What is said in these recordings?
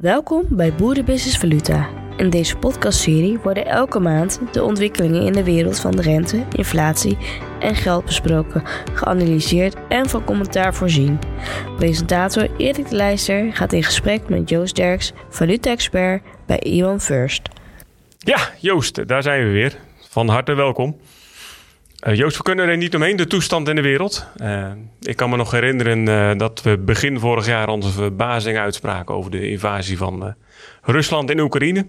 Welkom bij Boerenbusiness Valuta. In deze podcastserie worden elke maand de ontwikkelingen in de wereld van de rente, inflatie en geld besproken, geanalyseerd en van commentaar voorzien. Presentator Erik de Laijster gaat in gesprek met Joost Derks, valuta-expert bij Ion First. Ja, Joost, daar zijn we weer. Van harte welkom. Joost, we kunnen er niet omheen, de toestand in de wereld. Ik kan me nog herinneren dat we begin vorig jaar onze verbazing uitspraken over de invasie van Rusland in Oekraïne.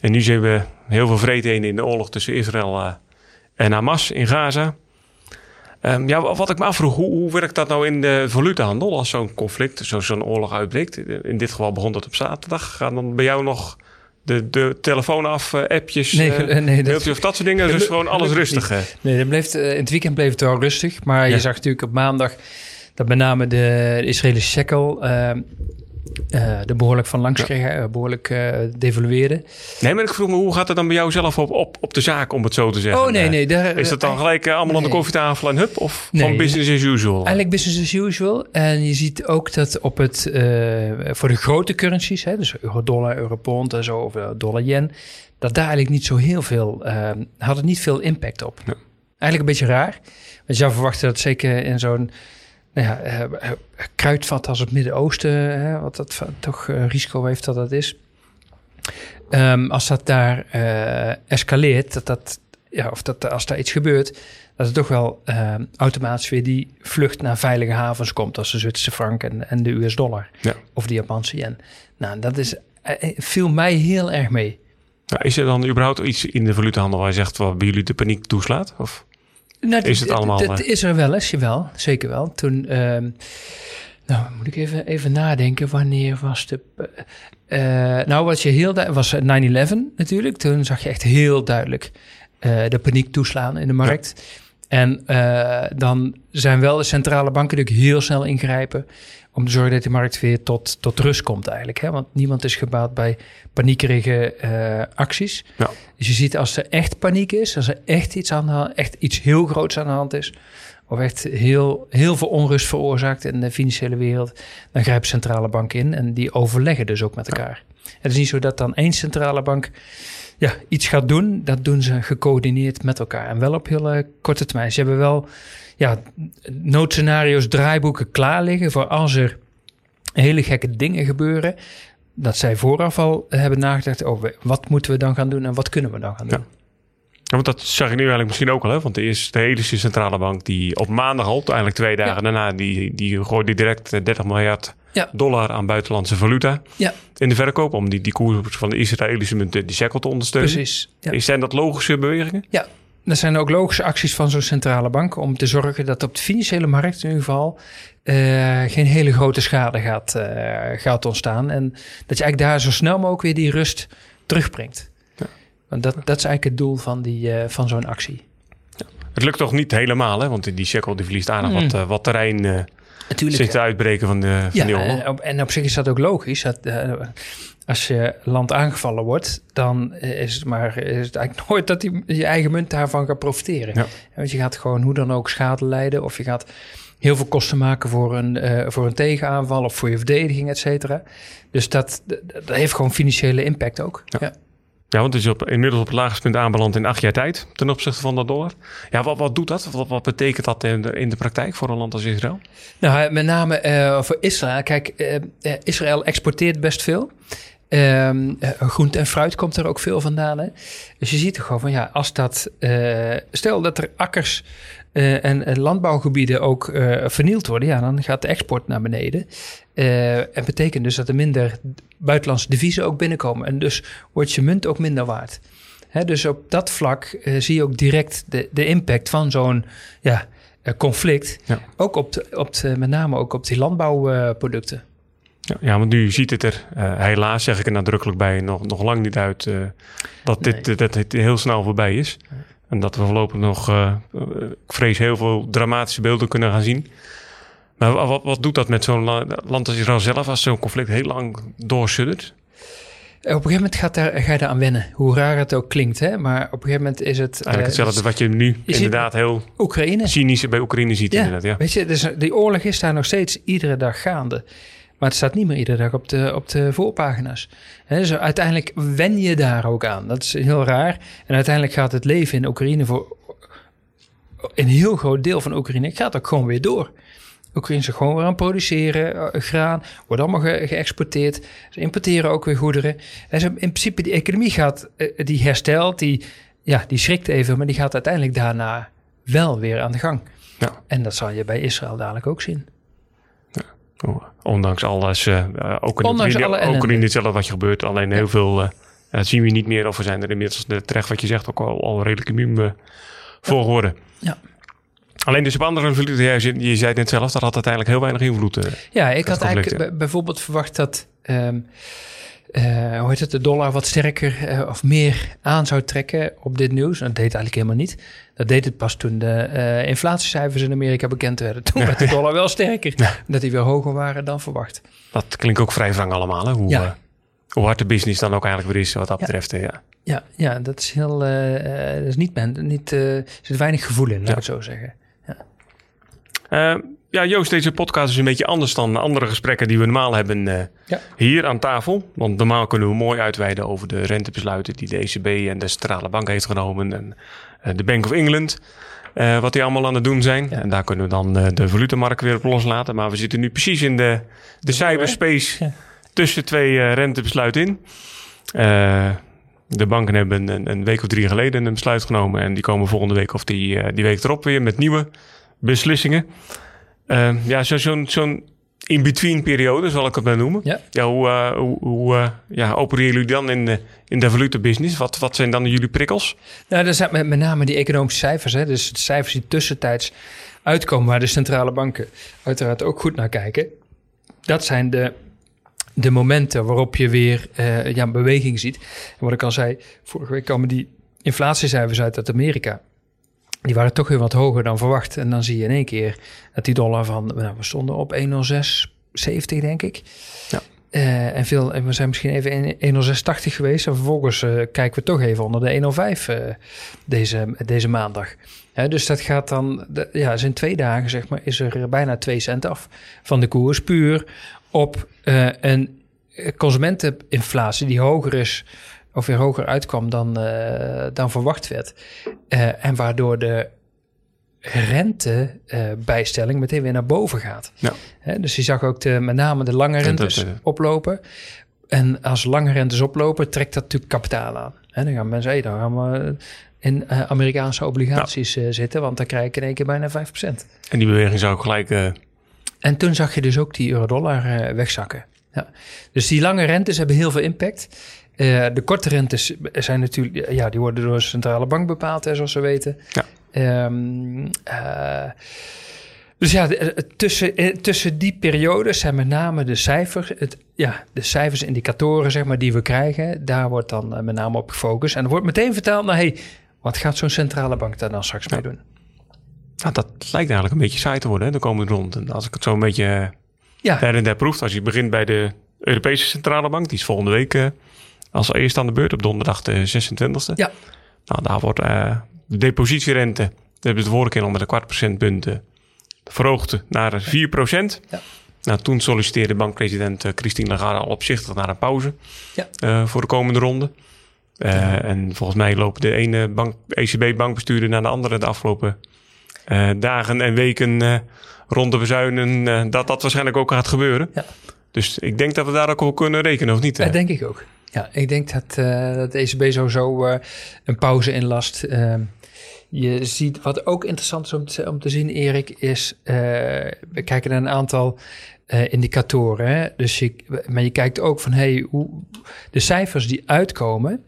En nu zien we heel veel vreedheden in de oorlog tussen Israël en Hamas in Gaza. Wat ik me afvroeg, hoe werkt dat nou in de valutahandel als zo'n conflict, zo'n oorlog uitbreekt? In dit geval begon dat op zaterdag. Gaan dan bij jou nog de telefoon af, appjes, mailtjes of dat soort dingen. Dus gewoon alles rustig. Nee, dat bleef, in het weekend bleef het wel rustig. Maar ja, je zag natuurlijk op maandag dat met name de Israëlische Shekel er behoorlijk van langs kreeg, behoorlijk devalueerde. Nee, maar ik vroeg me, hoe gaat het dan bij jou zelf op de zaak, om het zo te zeggen? Oh, nee. Is dat dan gelijk allemaal aan de koffietafel en hup? Of gewoon business as usual? Eigenlijk business as usual. En je ziet ook dat op het, voor de grote currencies, dus euro/dollar, euro/pond en zo, of dollar-yen, dat daar eigenlijk niet zo heel veel, had het niet veel impact op. Ja. Eigenlijk een beetje raar. Want je zou verwachten dat zeker in zo'n kruidvat als het Midden-Oosten, wat dat toch risico heeft dat dat is. Als dat daar escaleert, als daar iets gebeurt, dat er toch wel automatisch weer die vlucht naar veilige havens komt, als de Zwitserse frank en de US-dollar of de Japanse yen. Nou, dat is, viel mij heel erg mee. Nou, is er dan überhaupt iets in de valutahandel waar je zegt wat bij jullie de paniek toeslaat? Of? Nou, is het allemaal? Dat is er wel eens, jawel, zeker wel. Toen, moet ik even nadenken, wanneer was de... wat je heel was 9-11 natuurlijk. Toen zag je echt heel duidelijk de paniek toeslaan in de markt. Ja. En dan zijn wel de centrale banken natuurlijk heel snel ingrijpen om te zorgen dat de markt weer tot rust komt eigenlijk. Hè? Want niemand is gebaat bij paniekerige acties. Ja. Dus je ziet, als er echt paniek is, als er echt iets aan de hand, echt iets heel groots aan de hand is, of echt heel, heel veel onrust veroorzaakt in de financiële wereld, dan grijpen centrale banken in en die overleggen dus ook met elkaar. Ja. Het is niet zo dat dan één centrale bank iets gaat doen. Dat doen ze gecoördineerd met elkaar en wel op heel korte termijn. Ze hebben wel noodscenario's, draaiboeken klaar liggen voor als er hele gekke dingen gebeuren, dat zij vooraf al hebben nagedacht over wat moeten we dan gaan doen en wat kunnen we dan gaan doen. Ja, want dat zag ik nu eigenlijk misschien ook al, hè? Want de Israëlische centrale bank die op maandag al, eigenlijk 2 dagen daarna, die gooide direct $30 miljard dollar aan buitenlandse valuta in de verkoop, om die koers van de Israëlische munt, die shekel, te ondersteunen. Precies. Ja. Zijn dat logische bewegingen? Ja, dat zijn ook logische acties van zo'n centrale bank om te zorgen dat op de financiële markt in ieder geval geen hele grote schade gaat ontstaan. En dat je eigenlijk daar zo snel mogelijk weer die rust terugbrengt. Ja. Want dat is eigenlijk het doel van van zo'n actie. Ja. Het lukt toch niet helemaal, hè? Want die shekel die verliest aardig wat terrein sinds het uitbreken van de oorlog. En op zich is dat ook logisch. Dat, als je land aangevallen wordt, dan is het eigenlijk nooit dat je eigen munt daarvan gaat profiteren. Ja. Want je gaat gewoon hoe dan ook schade lijden, of je gaat heel veel kosten maken voor een tegenaanval of voor je verdediging, et cetera. Dus dat heeft gewoon financiële impact ook. Ja. Ja. Ja, want het is inmiddels op het laagste punt aanbeland in 8 jaar tijd ten opzichte van de dollar. Ja, wat doet dat? Wat betekent dat in de praktijk voor een land als Israël? Nou, met name voor Israël. Kijk, Israël exporteert best veel. Groente en fruit komt er ook veel vandaan. Hè? Dus je ziet toch gewoon van als dat... stel dat er akkers en landbouwgebieden ook vernield worden, dan gaat de export naar beneden. En betekent dus dat er minder buitenlandse deviezen ook binnenkomen. En dus wordt je munt ook minder waard. Hè, dus op dat vlak zie je ook direct de impact van zo'n conflict. Ja. Ook met name ook op die landbouwproducten. Ja, want nu ziet het er, helaas zeg ik er nadrukkelijk bij, nog lang niet uit dat dit heel snel voorbij is. En dat we voorlopig nog, ik vrees, heel veel dramatische beelden kunnen gaan zien. Maar wat doet dat met zo'n land als Israël zelf, als zo'n conflict heel lang doorsuddert? Op een gegeven moment ga je daar aan wennen. Hoe raar het ook klinkt, hè? Maar op een gegeven moment is het... Eigenlijk hetzelfde wat je nu inderdaad heel cynisch bij Oekraïne ziet. Ja, inderdaad, ja. Weet je, dus die oorlog is daar nog steeds iedere dag gaande. Maar het staat niet meer iedere dag op de voorpagina's. He, dus uiteindelijk wen je daar ook aan. Dat is heel raar. En uiteindelijk gaat het leven in Oekraïne voor een heel groot deel van Oekraïne gaat ook gewoon weer door. Oekraïne is gewoon weer aan produceren, graan, wordt allemaal geëxporteerd. Ze importeren ook weer goederen. En in principe, die economie die herstelt, die schrikt even, maar die gaat uiteindelijk daarna wel weer aan de gang. Ja. En dat zal je bij Israël dadelijk ook zien. Ja. Ondanks alles, ook in Oekraïne hetzelfde wat je gebeurt, alleen heel veel zien we niet meer. Of we zijn er inmiddels terecht wat je zegt ook al redelijk immuun voor geworden. Ja. Alleen dus op andere vluchten, je zei het net zelf, dat had uiteindelijk heel weinig invloed. Ik had eigenlijk bijvoorbeeld verwacht dat de dollar wat sterker of meer aan zou trekken op dit nieuws. Dat deed eigenlijk helemaal niet. Dat deed het pas toen de inflatiecijfers in Amerika bekend werden. Toen werd de dollar wel sterker, omdat die weer hoger waren dan verwacht. Dat klinkt ook vrij wrang allemaal, hè? Hoe hard de business dan ook eigenlijk weer is wat dat betreft. Ja, dat is heel... dat is er zit weinig gevoel in, laat ik het zo zeggen. Ja. Joost, deze podcast is een beetje anders dan andere gesprekken die we normaal hebben hier aan tafel. Want normaal kunnen we mooi uitweiden over de rentebesluiten die de ECB en de Centrale Bank heeft genomen. En de Bank of England, wat die allemaal aan het doen zijn. Ja. En daar kunnen we dan de valutemarkt weer op loslaten. Maar we zitten nu precies in de cyberspace tussen twee rentebesluiten in. De banken hebben een week of 3 geleden een besluit genomen. En die komen volgende week of die week erop weer met nieuwe beslissingen. Zo'n in-between periode zal ik het maar noemen. Ja. Hoe opereren jullie dan in de valutebusiness? Wat zijn dan jullie prikkels? Nou, dat zijn met name die economische cijfers. Hè? Dus de cijfers die tussentijds uitkomen, waar de centrale banken uiteraard ook goed naar kijken. Dat zijn de momenten waarop je weer een beweging ziet. En wat ik al zei, vorige week kwamen die inflatiecijfers uit Amerika. Die waren toch weer wat hoger dan verwacht. En dan zie je in één keer dat die dollar we stonden op 1,0670 denk ik. Ja. En we zijn misschien even 1,0680 geweest. En vervolgens kijken we toch even onder de 1,05 deze maandag. Dus dat gaat dan... dus in 2 dagen zeg maar is er bijna 2 cent af van de koers. Puur op een consumenteninflatie die hoger is... of weer hoger uitkwam dan verwacht werd. En waardoor de rentebijstelling meteen weer naar boven gaat. Ja. Dus je zag ook met name de lange rentes oplopen. En als lange rentes oplopen, trekt dat natuurlijk kapitaal aan. Dan gaan mensen gaan we in Amerikaanse obligaties zitten... want dan krijg ik in één keer bijna 5%. En die beweging zou ook gelijk... En toen zag je dus ook die euro/dollar wegzakken. Ja. Dus die lange rentes hebben heel veel impact... de korte rentes zijn natuurlijk... die worden door de centrale bank bepaald, hè, zoals we weten. Ja. Tussen die periodes zijn met name de cijfers... de cijfersindicatoren zeg maar, die we krijgen... daar wordt dan met name op gefocust. En er wordt meteen vertaald naar... wat gaat zo'n centrale bank daar dan straks mee doen? Nou, dat lijkt eigenlijk een beetje saai te worden, hè, de komende rond. En als ik het zo een beetje daar en daar proef... als je begint bij de Europese Centrale Bank... die is volgende week... als eerst aan de beurt op donderdag de 26e. Ja. Nou, daar wordt de depositierente, daar hebben ze het vorige keer onder de 0,25% verhoogd naar 4%. Ja. Nou, toen solliciteerde bankpresident Christine Lagarde al opzichtig naar een pauze voor de komende ronde. En volgens mij loopt de ene ECB-bankbestuurder naar de andere de afgelopen dagen en weken rond te bezuinen dat waarschijnlijk ook gaat gebeuren. Ja. Dus ik denk dat we daar ook op kunnen rekenen, of niet? Dat denk ik ook. Ja, ik denk dat de ECB sowieso een pauze inlast. Je ziet, wat ook interessant is om te zien, Erik, is... we kijken naar een aantal indicatoren. Hè? Dus je kijkt ook van, de cijfers die uitkomen...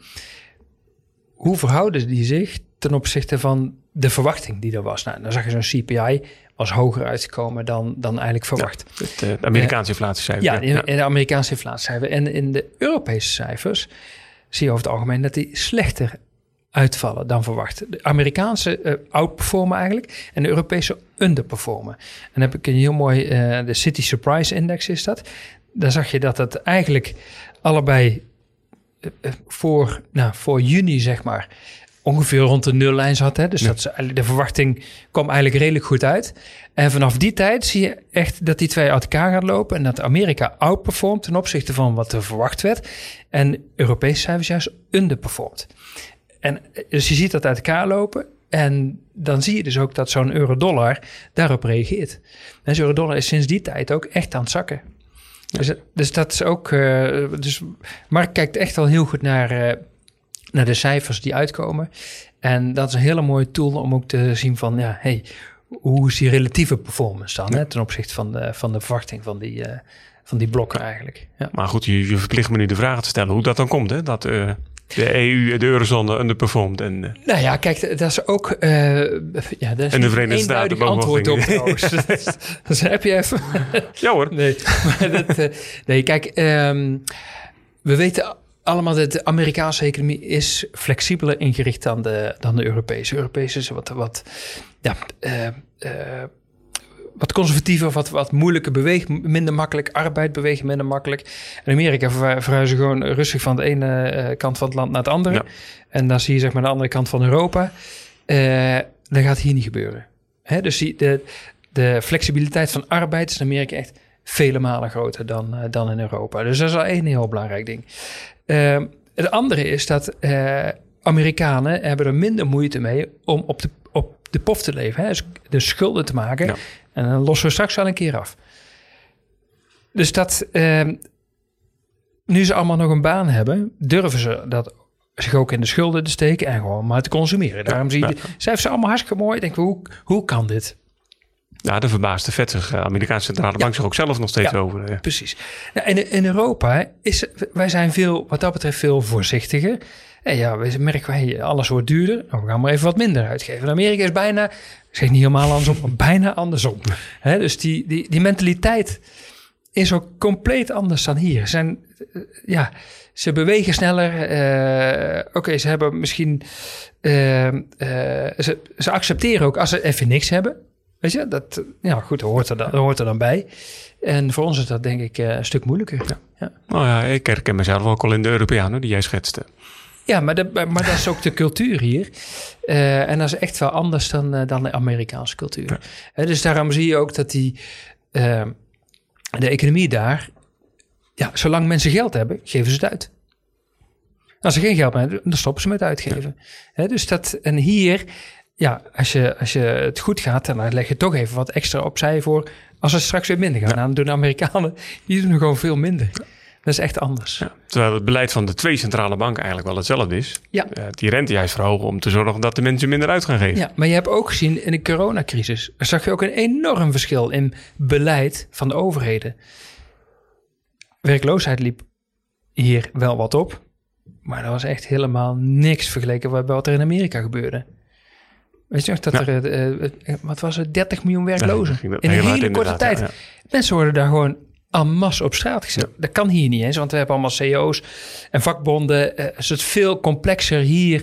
hoe verhouden die zich ten opzichte van de verwachting die er was? Nou, dan zag je zo'n CPI... was hoger uitgekomen dan eigenlijk verwacht. De Amerikaanse inflatiecijfer. In de Amerikaanse inflatiecijfer. En in de Europese cijfers zie je over het algemeen... dat die slechter uitvallen dan verwacht. De Amerikaanse outperformen eigenlijk... en de Europese underperformen. En dan heb ik een heel mooi... de Citi Surprise Index is dat. Daar zag je dat het eigenlijk allebei... voor juni zeg maar... ongeveer rond de nullijn zat. Hè? Dus ja, de verwachting kwam eigenlijk redelijk goed uit. En vanaf die tijd zie je echt dat die twee uit elkaar gaan lopen en dat Amerika outperformt ten opzichte van wat er verwacht werd. En Europese cijfers juist underperformt. En dus je ziet dat uit elkaar lopen. En dan zie je dus ook dat zo'n euro-dollar daarop reageert. En zo'n euro-dollar is sinds die tijd ook echt aan het zakken. Ja. Dus dat is ook... Mark kijkt echt al heel goed naar de cijfers die uitkomen. En dat is een hele mooie tool om ook te zien van... ja, hey, hoe is die relatieve performance dan, ja, hè, ten opzichte van de verwachting van die blokken eigenlijk. Ja. Maar goed, je verplicht me nu de vraag te stellen hoe dat dan komt, hè? Dat... de EU, de eurozone underperformed. En, nou ja, kijk, dat is ook... ja, dat is en de Verenigde Staten bovenop trouwens. Dat heb je even. Ja hoor. Nee, kijk, we weten allemaal dat de Amerikaanse economie is flexibeler ingericht dan de Europese. De Europese is wat conservatiever, wat moeilijker, beweegt minder makkelijk. Arbeid beweegt minder makkelijk. En Amerika verhuizen gewoon rustig van de ene kant van het land naar het andere. Ja. En dan zie je zeg maar de andere kant van Europa. Dat gaat hier niet gebeuren. Hè? Dus de flexibiliteit van arbeid is in Amerika echt vele malen groter dan in Europa. Dus dat is al één heel belangrijk ding. Het andere is dat Amerikanen hebben er minder moeite mee om op de pof te leven. Hè? Dus de schulden te maken. Ja. En dan lossen we straks wel een keer af. Dus dat... nu ze allemaal nog een baan hebben... durven ze dat zich ook in de schulden te steken... en gewoon maar te consumeren. Daarom zie je... Ja. Ze allemaal hartstikke mooi. Denken we, hoe kan dit? Ja, de verbaasde vet zich. Amerikaanse Centrale Bank zich ook zelf nog steeds over. Ja. Precies. Nou, in Europa... wij zijn wat dat betreft veel voorzichtiger... En ja, we merken, alles wordt duurder. We gaan maar even wat minder uitgeven. Amerika is bijna, ik zeg niet helemaal andersom, maar bijna andersom. He, dus die mentaliteit is ook compleet anders dan hier. Ze bewegen sneller. Ze hebben misschien... ze accepteren ook als ze even niks hebben. Weet je, dat hoort er dan bij. En voor ons is dat denk ik een stuk moeilijker. Ja. Ja. Nou ja, ik herken mezelf ook al in de Europeanen die jij schetste. Ja, maar dat is ook de cultuur hier. En dat is echt wel anders dan de Amerikaanse cultuur. Ja. Dus daarom zie je ook dat de economie daar... Ja, zolang mensen geld hebben, geven ze het uit. Als ze geen geld hebben, dan stoppen ze met uitgeven. Ja. Dus dat... En hier... Ja, als je het goed gaat, dan leg je toch even wat extra opzij voor... als het straks weer minder gaat. Dan doen de Amerikanen, die doen gewoon veel minder. Ja. Dat is echt anders. Ja, terwijl het beleid van de twee centrale banken eigenlijk wel hetzelfde is. Ja. Die rente juist verhogen om te zorgen dat de mensen minder uit gaan geven. Ja, maar je hebt ook gezien in de coronacrisis... zag je ook een enorm verschil in beleid van de overheden. Werkloosheid liep hier wel wat op... maar dat was echt helemaal niks vergeleken bij wat er in Amerika gebeurde. Weet je nog dat wat was het, 30 miljoen werklozen in een hele korte tijd. Ja, ja. Mensen worden daar gewoon en masse op straat gezet. Ja. Dat kan hier niet eens, want we hebben allemaal CEO's en vakbonden. Is het veel complexer hier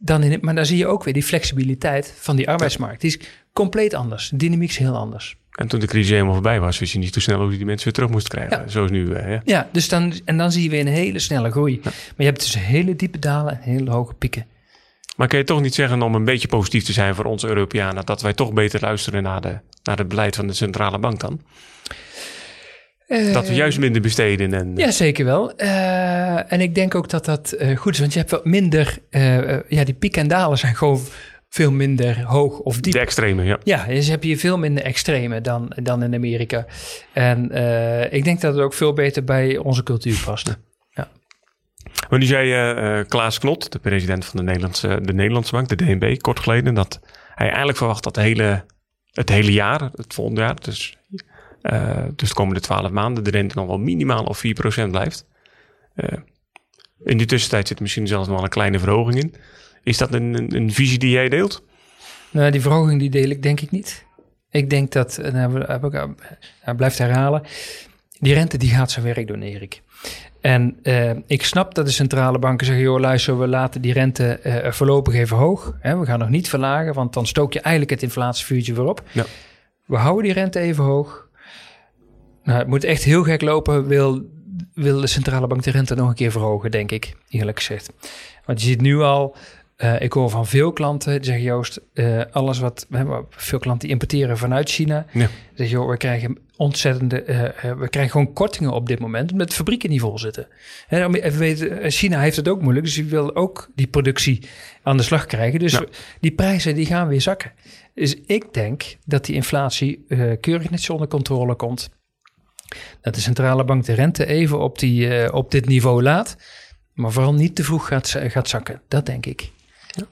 dan in... Maar daar zie je ook weer die flexibiliteit van die arbeidsmarkt. Die is compleet anders. De dynamiek is heel anders. En toen de crisis helemaal voorbij was, wist je niet hoe snel hoe die mensen weer terug moesten krijgen. Ja. Zo is nu. Ja, dus dan zie je weer een hele snelle groei. Ja. Maar je hebt dus hele diepe dalen en hele hoge pieken. Maar kun je toch niet zeggen, om een beetje positief te zijn voor onze Europeanen, dat wij toch beter luisteren naar het beleid van de centrale bank dan? Dat we juist minder besteden. Ja, zeker wel. En ik denk ook dat goed is, want je hebt wel minder... die pieken en dalen zijn gewoon veel minder hoog of diep. De extreme, ja. Ja, dus heb je veel minder extreme dan in Amerika. En ik denk dat het ook veel beter bij onze cultuur past. Ja. Maar nu zei Klaas Knot, de president van de Nederlandse Bank, de DNB, kort geleden, dat hij eigenlijk verwacht dat het hele jaar, het volgende jaar, dus de komende 12 maanden, de rente nog wel minimaal op 4% blijft. In die tussentijd zit misschien zelfs nog wel een kleine verhoging in. Is dat een visie die jij deelt? Nou, die verhoging die deel ik denk ik niet. Ik denk dat, hij blijft herhalen, die rente die gaat zijn werk doen, Erik. En ik snap dat de centrale banken zeggen... joh, luister, we laten die rente voorlopig even hoog. Hè? We gaan nog niet verlagen, want dan stook je eigenlijk het inflatievuurtje weer op. Ja. We houden die rente even hoog. Nou, het moet echt heel gek lopen... wil de centrale bank de rente nog een keer verhogen, denk ik, eerlijk gezegd. Want je ziet nu al Ik hoor van veel klanten, die zeggen Joost, alles wat we hebben, veel klanten die importeren vanuit China. Ja. Zeggen joh, we krijgen ontzettende, we krijgen gewoon kortingen op dit moment, omdat de fabrieken niet vol zitten. En om even weten, China heeft het ook moeilijk, dus die wil ook die productie aan de slag krijgen. Dus ja, die prijzen die gaan weer zakken. Dus ik denk dat die inflatie keurig netjes onder controle komt. Dat de centrale bank de rente even op dit niveau laat, maar vooral niet te vroeg gaat zakken. Dat denk ik.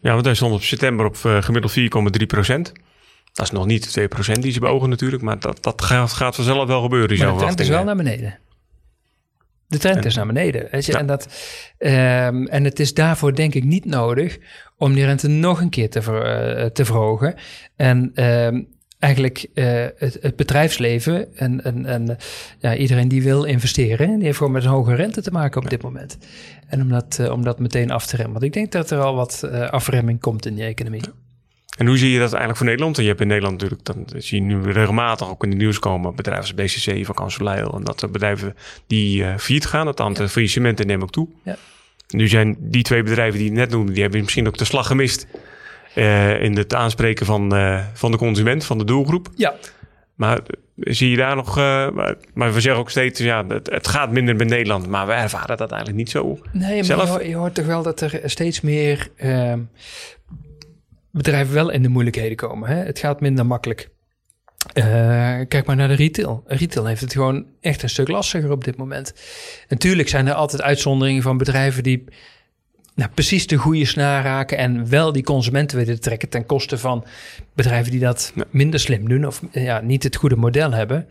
Ja, want hij stond op september op gemiddeld 4,3%. Dat is nog niet de 2% die ze beogen natuurlijk, maar dat gaat vanzelf wel gebeuren. Die maar de trend is wel naar beneden. De trend is naar beneden. Weet je? Ja. En het is daarvoor denk ik niet nodig om die rente nog een keer te verhogen. En het bedrijfsleven en iedereen die wil investeren, die heeft gewoon met een hoge rente te maken op dit moment. En om dat meteen af te remmen. Want ik denk dat er al wat afremming komt in die economie. Ja. En hoe zie je dat eigenlijk voor Nederland? Je hebt in Nederland natuurlijk, dan zie je nu regelmatig ook in de nieuws komen, bedrijven als BCC, van Kansel en dat bedrijven die failliet gaan. Het aantal faillissementen neemt ook toe. Ja. Nu zijn die twee bedrijven die je net noemde, die hebben misschien ook de slag gemist in het aanspreken van de consument, van de doelgroep. Ja. Maar zie je daar nog... maar we zeggen ook steeds, ja, het gaat minder met Nederland, maar we ervaren dat eigenlijk niet zo zelf. Maar je hoort toch wel dat er steeds meer bedrijven wel in de moeilijkheden komen. Hè? Het gaat minder makkelijk. Kijk maar naar de retail. Retail heeft het gewoon echt een stuk lastiger op dit moment. Natuurlijk zijn er altijd uitzonderingen van bedrijven die precies de goede snaar raken en wel die consumenten weten te trekken ten koste van bedrijven die dat minder slim doen of niet het goede model hebben.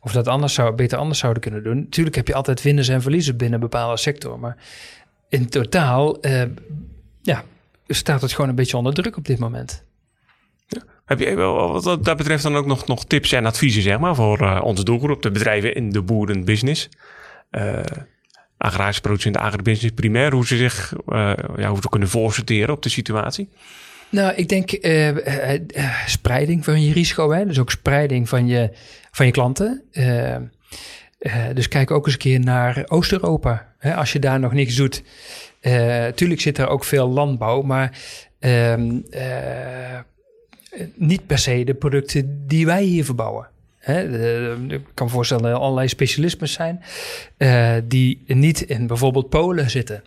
Of dat beter anders zouden kunnen doen. Natuurlijk heb je altijd winners en verliezen binnen een bepaalde sector. Maar in totaal staat het gewoon een beetje onder druk op dit moment. Ja. Heb je wat dat betreft dan ook nog tips en adviezen zeg maar voor onze doelgroep, de bedrijven in de boerenbusiness? Agrarische producenten, agribusiness primair, hoe ze zich hoe ze kunnen voorsorteren op de situatie? Nou, ik denk spreiding van je risico, hè? Dus ook spreiding van je klanten. Dus kijk ook eens een keer naar Oost-Europa. Hè? Als je daar nog niks doet. Tuurlijk zit er ook veel landbouw, maar niet per se de producten die wij hier verbouwen. Ik kan me voorstellen dat er allerlei specialismes zijn die niet in bijvoorbeeld Polen zitten.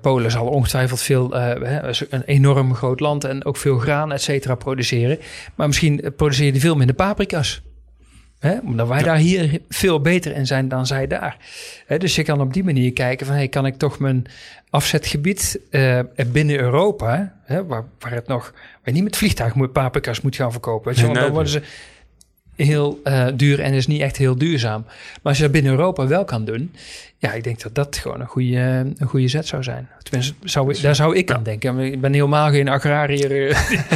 Polen zal ongetwijfeld veel, een enorm groot land en ook veel graan, et cetera, produceren. Maar misschien produceren die veel minder paprika's. Omdat wij daar hier veel beter in zijn dan zij daar. Dus je kan op die manier kijken van, kan ik toch mijn afzetgebied binnen Europa, waar het nog, waar je niet met vliegtuig paprika's moet gaan verkopen. Weet je, want dan worden ze heel duur en is niet echt heel duurzaam. Maar als je dat binnen Europa wel kan doen, ik denk dat dat gewoon een goede zet zou zijn. Tenminste, daar zou ik aan denken. Ik ben helemaal geen agrariër.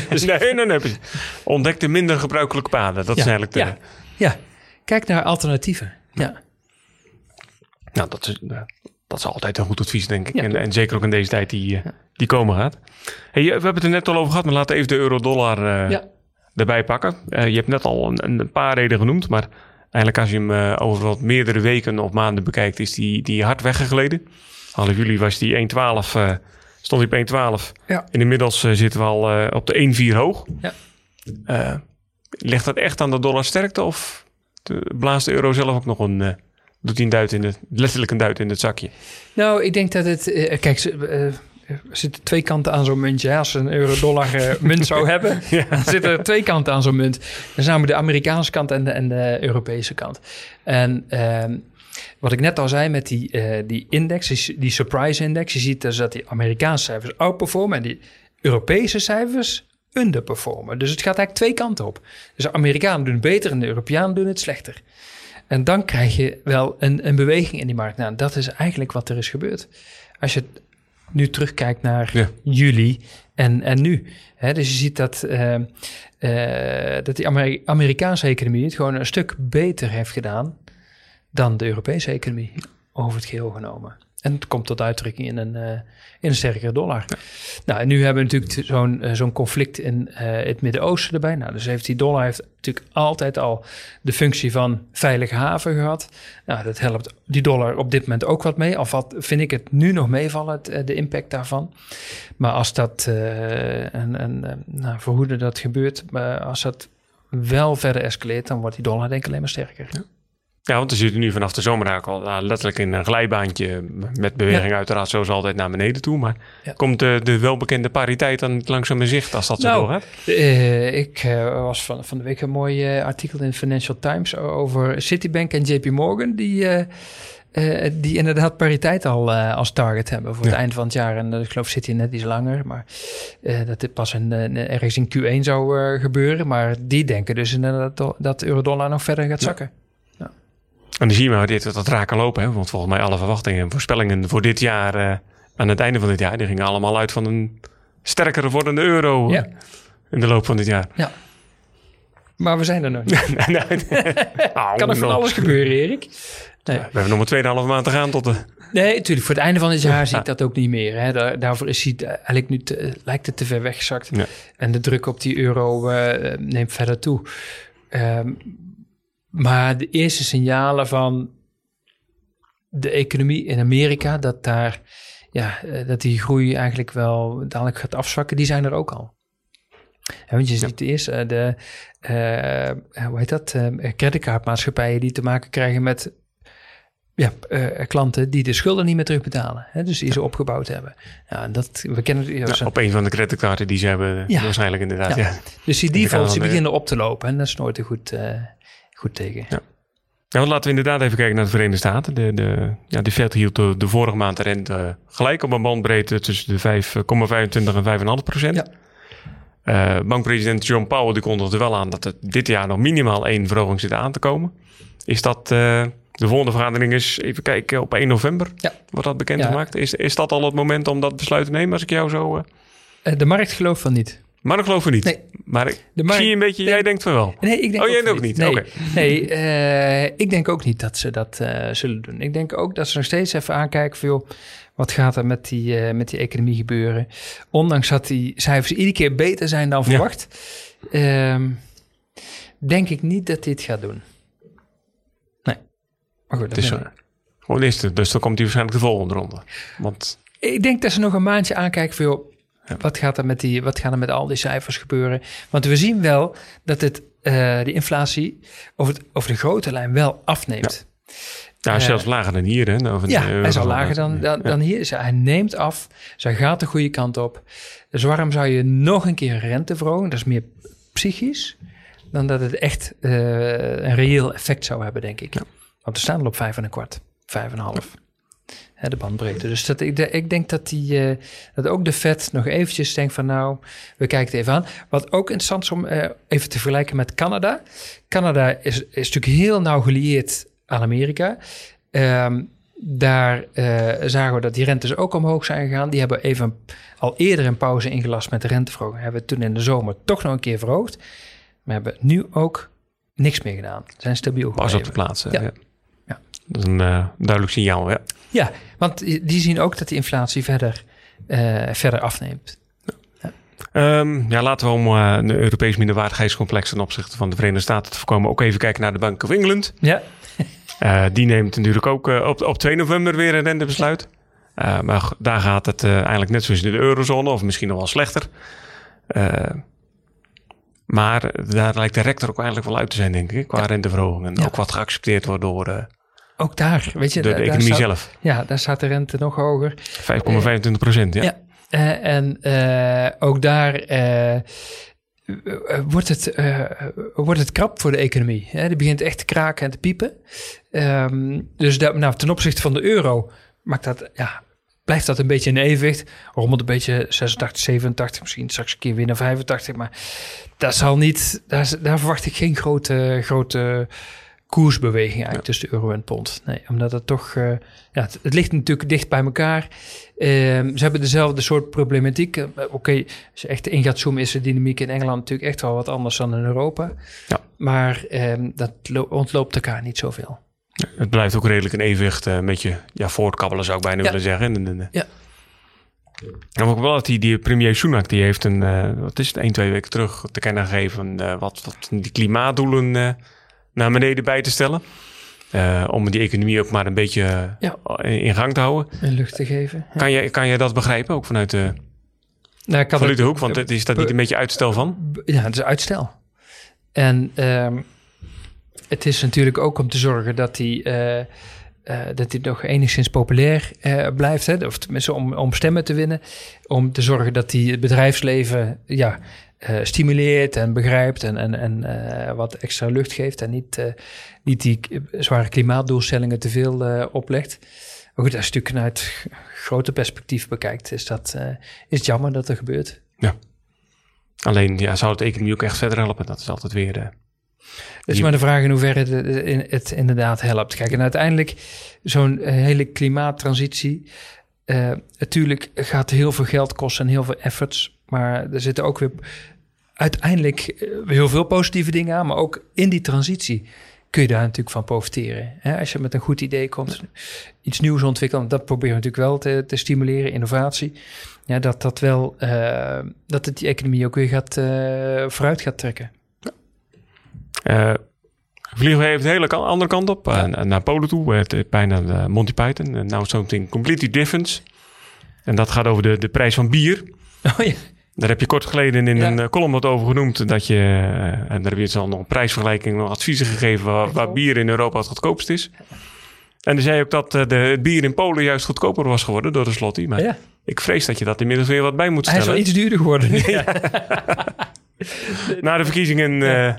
Dus nee. Ontdek de minder gebruikelijke paden. Dat is eigenlijk Ja, kijk naar alternatieven. Ja. Nou, dat is altijd een goed advies, denk ik. Ja. En zeker ook in deze tijd die komen gaat. Hey, we hebben het er net al over gehad, maar laten we even de euro-dollar erbij pakken. Je hebt net al een paar reden genoemd, maar eigenlijk als je hem over wat meerdere weken of maanden bekijkt, is die hard weggegleden. Half juli was die 1,12, stond hij op 1,12. Ja. En inmiddels zitten we al op de 1,4 hoog. Ja. Ligt dat echt aan de dollarsterkte of blaast de euro zelf ook nog doet hij letterlijk een duit in het zakje? Nou, ik denk dat het... er zitten twee kanten aan zo'n muntje. Hè? Als een euro-dollar munt zou hebben, dan zitten er twee kanten aan zo'n munt. Dat is namelijk de Amerikaanse kant en de Europese kant. En wat ik net al zei met die index, die Surprise Index, je ziet dus dat die Amerikaanse cijfers outperformen en die Europese cijfers underperformen. Dus het gaat eigenlijk twee kanten op. Dus de Amerikanen doen het beter en de Europeanen doen het slechter. En dan krijg je wel een beweging in die markt. Nou, dat is eigenlijk wat er is gebeurd. Als je nu terugkijkt naar juli en nu. Hè, dus je ziet dat die Amerikaanse economie het gewoon een stuk beter heeft gedaan dan de Europese economie over het geheel genomen. En het komt tot uitdrukking in een sterkere dollar. Ja. Nou, en nu hebben we natuurlijk zo'n conflict in het Midden-Oosten erbij. Nou, dus heeft die dollar natuurlijk altijd al de functie van veilige haven gehad. Nou, dat helpt die dollar op dit moment ook wat mee. Al vind ik het nu nog meevallen, de impact daarvan. Maar als dat, verhoede dat gebeurt, als dat wel verder escaleert, dan wordt die dollar denk ik alleen maar sterker. Ja. Ja, want we zitten nu vanaf de zomer eigenlijk al letterlijk in een glijbaantje met beweging uiteraard zoals altijd naar beneden toe. Maar komt de welbekende pariteit dan langzaam in zicht als dat zo doorgaat? Ik was van de week een mooi artikel in Financial Times over Citibank en JP Morgan die inderdaad pariteit als target hebben voor het eind van het jaar. En ik geloof Citi net iets langer, maar dat dit pas ergens in Q1 zou gebeuren. Maar die denken dus inderdaad dat euro-dollar nog verder gaat zakken. En dan zie je maar dat raken lopen. Hè? Want volgens mij alle verwachtingen en voorspellingen voor dit jaar... aan het einde van dit jaar... die gingen allemaal uit van een sterkere wordende euro... Ja. In de loop van dit jaar. Ja. Maar we zijn er nog niet. Kan er van alles gebeuren, Erik? Nee. We hebben nog maar 2,5 maand te gaan tot de... Nee, natuurlijk. Voor het einde van dit jaar zie ik dat ook niet meer. Hè. Daarvoor is hij eigenlijk nu lijkt het te ver weggezakt. Ja. En de druk op die euro neemt verder toe. Maar de eerste signalen van de economie in Amerika... dat die groei eigenlijk wel dadelijk gaat afzwakken... die zijn er ook al. En want je ziet eerst creditcardmaatschappijen... die te maken krijgen met klanten... die de schulden niet meer terugbetalen. Hè, dus die ze opgebouwd hebben. Ja, we kennen het, op een van de creditcarden die ze hebben... waarschijnlijk inderdaad. Ja. Ja. Dus die defaults beginnen op te lopen. En dat is nooit een goed tegen. Ja. Nou, laten we inderdaad even kijken naar de Verenigde Staten. De Fed hield de vorige maand de rente gelijk op een bandbreedte tussen de 5,25 en 5,5%. Ja. Bankpresident John Powell die kondigde wel aan dat er dit jaar nog minimaal 1 verhoging zit aan te komen. Is dat de volgende vergadering is, even kijken, op 1 november wordt dat bekendgemaakt. Ja. Is dat al het moment om dat besluit te nemen als ik jou zo... De markt gelooft van niet. Maar ik geloof er niet. Nee. Maar zie je een beetje, jij denkt van wel. Nee, ik denk jij ook niet. Nee, okay. Ik denk ook niet dat ze dat zullen doen. Ik denk ook dat ze nog steeds even aankijken van... joh, wat gaat er met die economie gebeuren? Ondanks dat die cijfers iedere keer beter zijn dan verwacht... denk ik niet dat dit gaat doen. Nee. Maar goed, dat is zo. Gewoon eerst, dus dan komt hij waarschijnlijk de volgende ronde. Want... Ik denk dat ze nog een maandje aankijken van... joh, ja. Wat gaat er met al die cijfers gebeuren? Want we zien wel dat die inflatie over de grote lijn wel afneemt. Ja, zelfs lager dan hier. Hè? Hij is al lager dan hier. Dus hij neemt af. Dus hij gaat de goede kant op. Dus waarom zou je nog een keer rente verhogen? Dat is meer psychisch dan dat het echt een reëel effect zou hebben, denk ik. Ja. Want we staan al op 5,25, 5,5. De bandbreedte. Dus ik denk dat dat ook de Fed nog eventjes denkt van nou, we kijken het even aan. Wat ook interessant is om even te vergelijken met Canada. Canada is natuurlijk heel nauw gelieerd aan Amerika. Daar zagen we dat die rentes ook omhoog zijn gegaan. Die hebben even al eerder een pauze ingelast met de renteverhoging. Hebben we toen in de zomer toch nog een keer verhoogd. We hebben nu ook niks meer gedaan. Zijn stabiel gebleven. Pas op de plaats. Ja. Dat is een duidelijk signaal, ja. Ja, want die zien ook dat die inflatie verder afneemt. Ja. Laten we om de Europese minderwaardigheidscomplex... ten opzichte van de Verenigde Staten te voorkomen... ook even kijken naar de Bank of England. Ja. Die neemt natuurlijk ook op 2 november weer een rentebesluit. Maar daar gaat het eigenlijk net zoals in de eurozone... of misschien nog wel slechter. Maar daar lijkt de rector ook eigenlijk wel uit te zijn, denk ik... qua renteverhoging en ook wat geaccepteerd wordt door... Ook daar, weet je... Door de economie zelf. Ja, daar staat de rente nog hoger. 5,25%, ja. Ook daar wordt het krap voor de economie. Die begint echt te kraken en te piepen. Dus ten opzichte van de euro maakt dat... Blijft dat een beetje in evenwicht. Rommelt een beetje 86, 87, misschien straks een keer weer naar 85. Maar dat zal niet... Daar verwacht ik geen grote koersbeweging eigenlijk tussen de euro en het pond. Nee, omdat het toch... het ligt natuurlijk dicht bij elkaar. Ze hebben dezelfde soort problematiek. Oké, als je echt in gaat zoomen... is de dynamiek in Engeland natuurlijk echt wel wat anders dan in Europa. Ja. Maar dat ontloopt elkaar niet zoveel. Het blijft ook redelijk in evenwicht met je voortkabbelen, zou ik bijna willen zeggen. Ja. En ook wel dat die premier Sunak, die heeft wat is het, 1-2 weken terug te kennen gegeven wat die klimaatdoelen naar beneden bij te stellen. Om die economie ook maar een beetje in gang te houden. En lucht te geven. Ja. Kan je dat begrijpen, ook vanuit de hoek? Want is dat niet een beetje uitstel van? Ja, het is uitstel. En het is natuurlijk ook om te zorgen dat dat dit nog enigszins populair blijft. Hè? Of tenminste om stemmen te winnen. Om te zorgen dat hij het bedrijfsleven stimuleert en begrijpt. En wat extra lucht geeft. En niet die zware klimaatdoelstellingen te veel oplegt. Maar goed, als je natuurlijk vanuit grote perspectief bekijkt, is het jammer dat er gebeurt. Ja. Alleen zou de economie ook echt verder helpen? Dat is altijd weer... Het is maar de vraag in hoeverre het inderdaad helpt. Kijk, en uiteindelijk zo'n hele klimaattransitie... natuurlijk gaat heel veel geld kosten en heel veel efforts. Maar er zitten ook weer uiteindelijk heel veel positieve dingen aan. Maar ook in die transitie kun je daar natuurlijk van profiteren. Hè? Als je met een goed idee komt, iets nieuws ontwikkelen... dat proberen we natuurlijk wel te stimuleren, innovatie. Ja, dat het die economie ook weer vooruit gaat trekken. Vliegen we even de hele andere kant op, naar Polen toe, bijna de Monty Python. Now something completely different. En dat gaat over de prijs van bier. Oh, ja. Daar heb je kort geleden in een column wat over genoemd. Dat je, en daar heb je dus al nog een prijsvergelijking, nog adviezen gegeven waar bier in Europa het goedkoopst is. En dan zei je ook dat het bier in Polen juist goedkoper was geworden door de zloty. Maar ik vrees dat je dat inmiddels weer wat bij moet stellen. Hij is wel iets duurder geworden. Ja. Na de verkiezingen...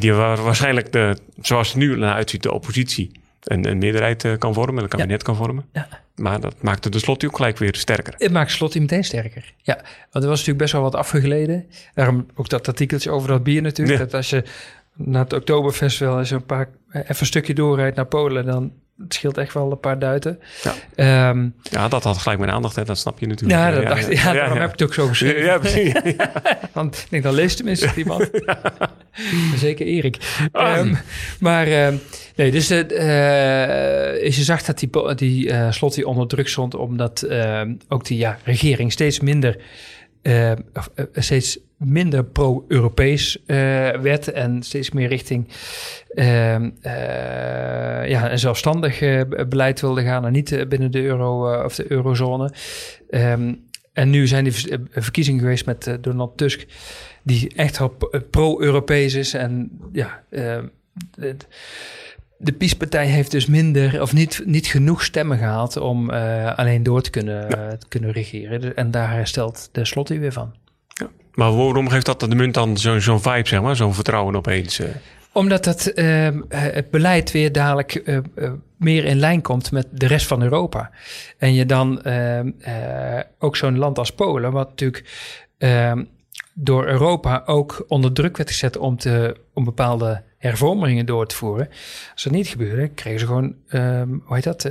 Die waarschijnlijk, zoals het nu naar uitziet, de oppositie een meerderheid kan vormen, een kabinet kan vormen. Ja. Maar dat maakte de zloty ook gelijk weer sterker. Het maakt zloty meteen sterker. Ja, want er was natuurlijk best wel wat afgegleden. Daarom ook dat artikeltje over dat bier natuurlijk. Ja. Dat als je na het Oktoberfest wel eens even een stukje doorrijdt naar Polen, dan het scheelt echt wel een paar duiten. Ja, dat had gelijk mijn aandacht, hè. Dat snap je natuurlijk. Ja, daarom heb ik het ook zo geschreven. Ja, precies. Ja. Want ik denk, dan leest tenminste iemand. Zeker Erik. Oh. Je zag dat die zloty onder druk stond, omdat ook die regering steeds minder pro-Europees werd en steeds meer richting een zelfstandig beleid wilde gaan en niet binnen de euro of de eurozone. En nu zijn die verkiezingen geweest met Donald Tusk, die echt pro-Europees is en de PiS-partij heeft dus minder of niet genoeg stemmen gehaald om alleen door te kunnen regeren. En daar herstelt de zloty weer van. Ja. Maar waarom geeft dat de munt dan zo'n vibe, zeg maar, zo'n vertrouwen opeens? Omdat het beleid weer dadelijk meer in lijn komt met de rest van Europa. En je dan ook zo'n land als Polen, wat natuurlijk door Europa ook onder druk werd gezet om bepaalde hervormingen door te voeren. Als dat niet gebeurde, kregen ze gewoon,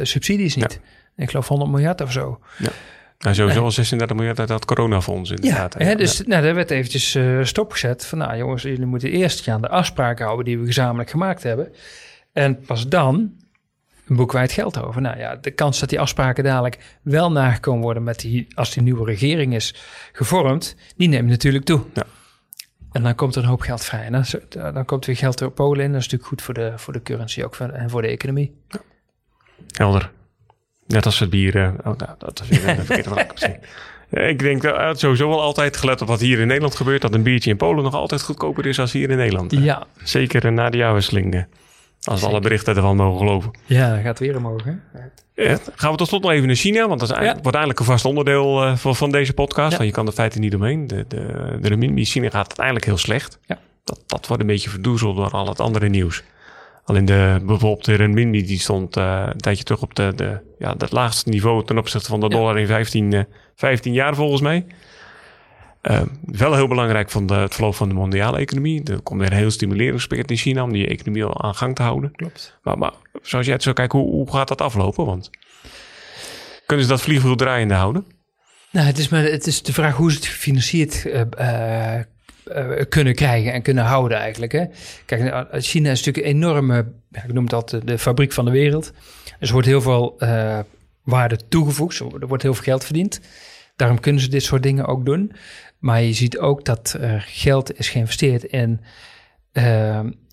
subsidies niet. Ja. Ik geloof 100 miljard of zo. Ja. Nou, sowieso al 36 miljard uit dat coronafonds inderdaad. Ja, dus daar werd eventjes stopgezet van, nou jongens, jullie moeten eerst aan de afspraken houden die we gezamenlijk gemaakt hebben. En pas dan boeken wij het geld over. Nou ja, de kans dat die afspraken dadelijk wel nagekomen worden als die nieuwe regering is gevormd, die neemt natuurlijk toe. Ja. En dan komt er een hoop geld vrij. En dan komt weer geld door Polen in. Dat is natuurlijk goed voor de currency ook en voor de economie. Ja. Helder. Net als het bier. Dat is weer een verkeerde vraag. Ik denk dat sowieso wel altijd, gelet op wat hier in Nederland gebeurt, dat een biertje in Polen nog altijd goedkoper is dan hier in Nederland. Ja. Zeker na de jaarwisseling. Als we alle berichten ervan mogen geloven. Ja, dat gaat weer omhoog. Hè? Ja, gaan we tot slot nog even naar China. Want dat is wordt eigenlijk een vast onderdeel van deze podcast. Ja. Want je kan de feiten niet omheen. De renminbi in China gaat uiteindelijk heel slecht. Ja. Dat wordt een beetje verdoezeld door al het andere nieuws. Alleen bijvoorbeeld de renminbi die stond een tijdje terug op het laagste niveau ten opzichte van de dollar in 15 jaar volgens mij. Wel heel belangrijk van het verloop van de mondiale economie. Er komt weer een heel stimuleringspakket in China om die economie al aan gang te houden. Klopt. Maar zoals jij het zo kijkt, hoe gaat dat aflopen? Want kunnen ze dat vliegwiel draaiende houden? Nou, het is de vraag hoe ze het gefinancierd kunnen krijgen en kunnen houden eigenlijk. Hè? Kijk, China is natuurlijk een enorme, ik noem dat de fabriek van de wereld. Dus er wordt heel veel waarde toegevoegd, er wordt heel veel geld verdiend. Daarom kunnen ze dit soort dingen ook doen. Maar je ziet ook dat er geld is geïnvesteerd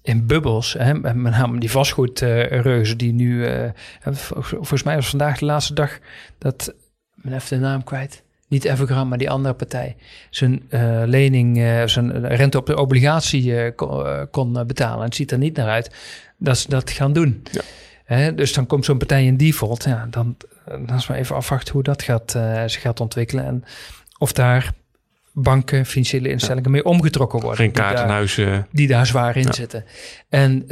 in bubbels. Hè? Met name die vastgoedreuzen die nu... volgens mij was vandaag de laatste dag dat... Ik ben even de naam kwijt. Niet Evergrande, maar die andere partij. Zijn lening, zijn rente op de obligatie kon betalen. En het ziet er niet naar uit dat ze dat gaan doen. Ja. Dus dan komt zo'n partij in default. Ja, dan is maar even afwachten hoe dat zich gaat ontwikkelen. En of daar banken, financiële instellingen mee omgetrokken worden. Geen kaartenhuizen. Die daar zwaar in zitten. En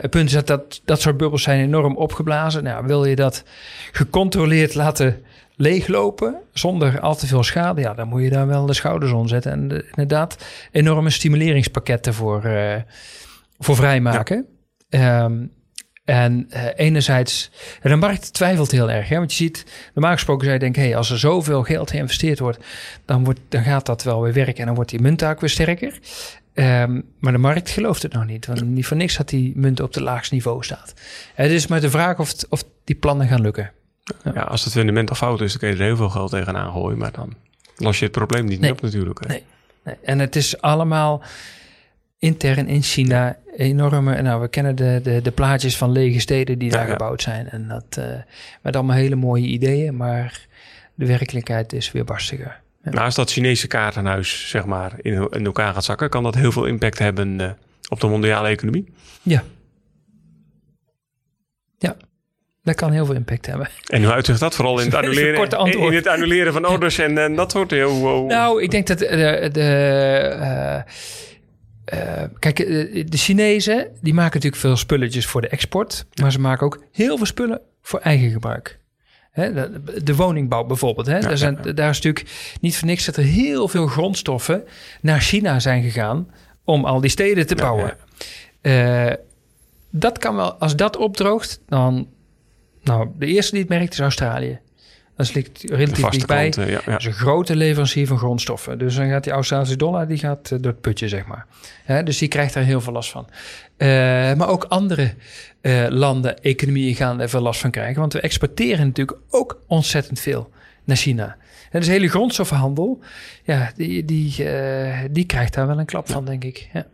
het punt is dat soort bubbels zijn enorm opgeblazen. Nou, wil je dat gecontroleerd laten leeglopen zonder al te veel schade, ja, dan moet je daar wel de schouders om zetten. En inderdaad enorme stimuleringspakketten voor vrijmaken. Ja. Enerzijds... En de markt twijfelt heel erg. Hè? Want je ziet, normaal gesproken zou je denken, als er zoveel geld geïnvesteerd wordt, dan gaat dat wel weer werken en dan wordt die munt ook weer sterker. Maar de markt gelooft het nog niet. Want niet voor niks dat die munt op het laagste niveau staat. Het is maar de vraag of die plannen gaan lukken. Ja, als het fundament al fout is, dan kun je er heel veel geld tegenaan gooien. Maar dan los je het probleem niet meer op natuurlijk. Hè? Nee. En het is allemaal intern in China enorme... Nou, we kennen de plaatjes van lege steden die daar gebouwd zijn. En dat met allemaal hele mooie ideeën. Maar de werkelijkheid is weer barstiger. Ja. Nou, als dat Chinese kaartenhuis zeg maar in elkaar gaat zakken, kan dat heel veel impact hebben op de mondiale economie? Ja. Dat kan heel veel impact hebben. En hoe uitzicht dat vooral in het annuleren, van orders en dat soort heel... Nou, ik denk dat kijk, de Chinezen die maken natuurlijk veel spulletjes voor de export. Maar ze maken ook heel veel spullen voor eigen gebruik. Hè, de woningbouw bijvoorbeeld. Hè? Daar is natuurlijk niet voor niks dat er heel veel grondstoffen naar China zijn gegaan om al die steden te bouwen. Ja. Dat kan wel, als dat opdroogt, dan... Nou, de eerste die het merkt is Australië. Dat ligt relatief dichtbij. Dat is een grote leverancier van grondstoffen. Dus dan gaat die Australische dollar, die gaat door het putje, zeg maar. Dus die krijgt daar heel veel last van. Maar ook andere landen, economieën gaan er veel last van krijgen. Want we exporteren natuurlijk ook ontzettend veel naar China. En dus de hele grondstoffenhandel, die krijgt daar wel een klap van, denk ik. Ja.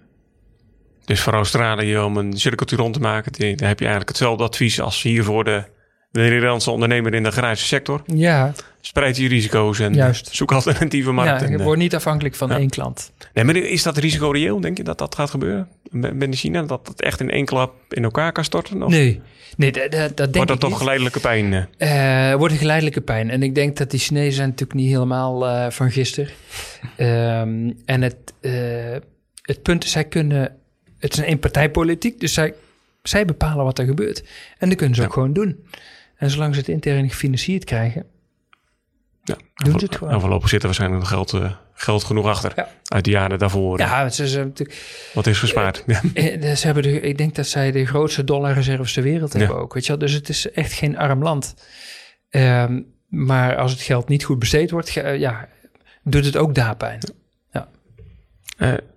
Dus voor Australië om een cirkeltje rond te maken, dan heb je eigenlijk hetzelfde advies als hier voor de Nederlandse ondernemer in de agrarische sector. Ja. Spreid je risico's en zoek alternatieve markten. Ja, je wordt niet afhankelijk van één klant. Nee, maar is dat risico reëel? Denk je dat dat gaat gebeuren? Met China, dat dat echt in één klap in elkaar kan storten? Of? Nee, dat denk ik niet. Wordt dat toch geleidelijke pijn? Wordt een geleidelijke pijn. En ik denk dat die Chinezen zijn natuurlijk niet helemaal van gisteren. Het punt is, zij kunnen... Het is een eenpartijpolitiek, dus zij bepalen wat er gebeurt. En dat kunnen ze ook gewoon doen. En zolang ze het intern gefinancierd krijgen, doen ze het gewoon. En voorlopig zit er waarschijnlijk nog geld genoeg achter. Ja. Uit de jaren daarvoor. Ja, ze natuurlijk... Wat is gespaard? Ze hebben ik denk dat zij de grootste dollarreserves ter wereld hebben ook. Weet je wel? Dus het is echt geen arm land. Maar als het geld niet goed besteed wordt, doet het ook daar pijn. Ja.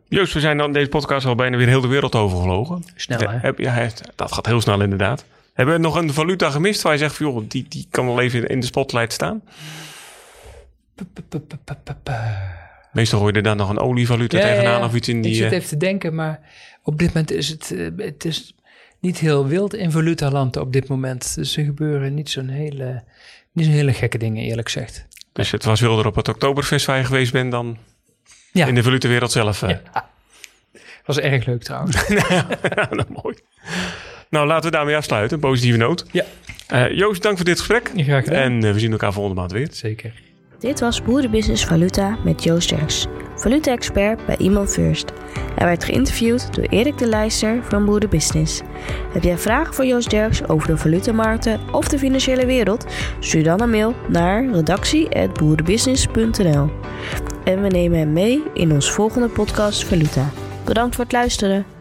Joost, we zijn dan in deze podcast al bijna weer heel de wereld overgevlogen. Snel, hè? Ja, dat gaat heel snel inderdaad. Hebben we nog een valuta gemist waar je zegt, joh, die kan wel even in de spotlight staan? Meestal hoor je er dan nog een olievaluta tegenaan of iets in die... Ik zit even te denken, maar op dit moment is het is niet heel wild in valutaland op dit moment. Dus er gebeuren niet zo'n hele gekke dingen, eerlijk gezegd. Dus het was wilder op het Oktoberfest waar je geweest bent dan... Ja. In de valutawereld zelf. Was erg leuk trouwens. Mooi. Nou, laten we daarmee afsluiten. Positieve noot. Ja. Joost, dank voor dit gesprek. Graag gedaan. En we zien elkaar volgende maand weer. Zeker. Dit was Boerenbusiness Valuta met Joost Derks, valuta-expert bij Ion First. Hij werd geïnterviewd door Erik de Laijster van Boerenbusiness. Heb jij vragen voor Joost Derks over de valutamarkten of de financiële wereld? Stuur dan een mail naar redactie@boerenbusiness.nl. En we nemen hem mee in ons volgende podcast Valuta. Bedankt voor het luisteren.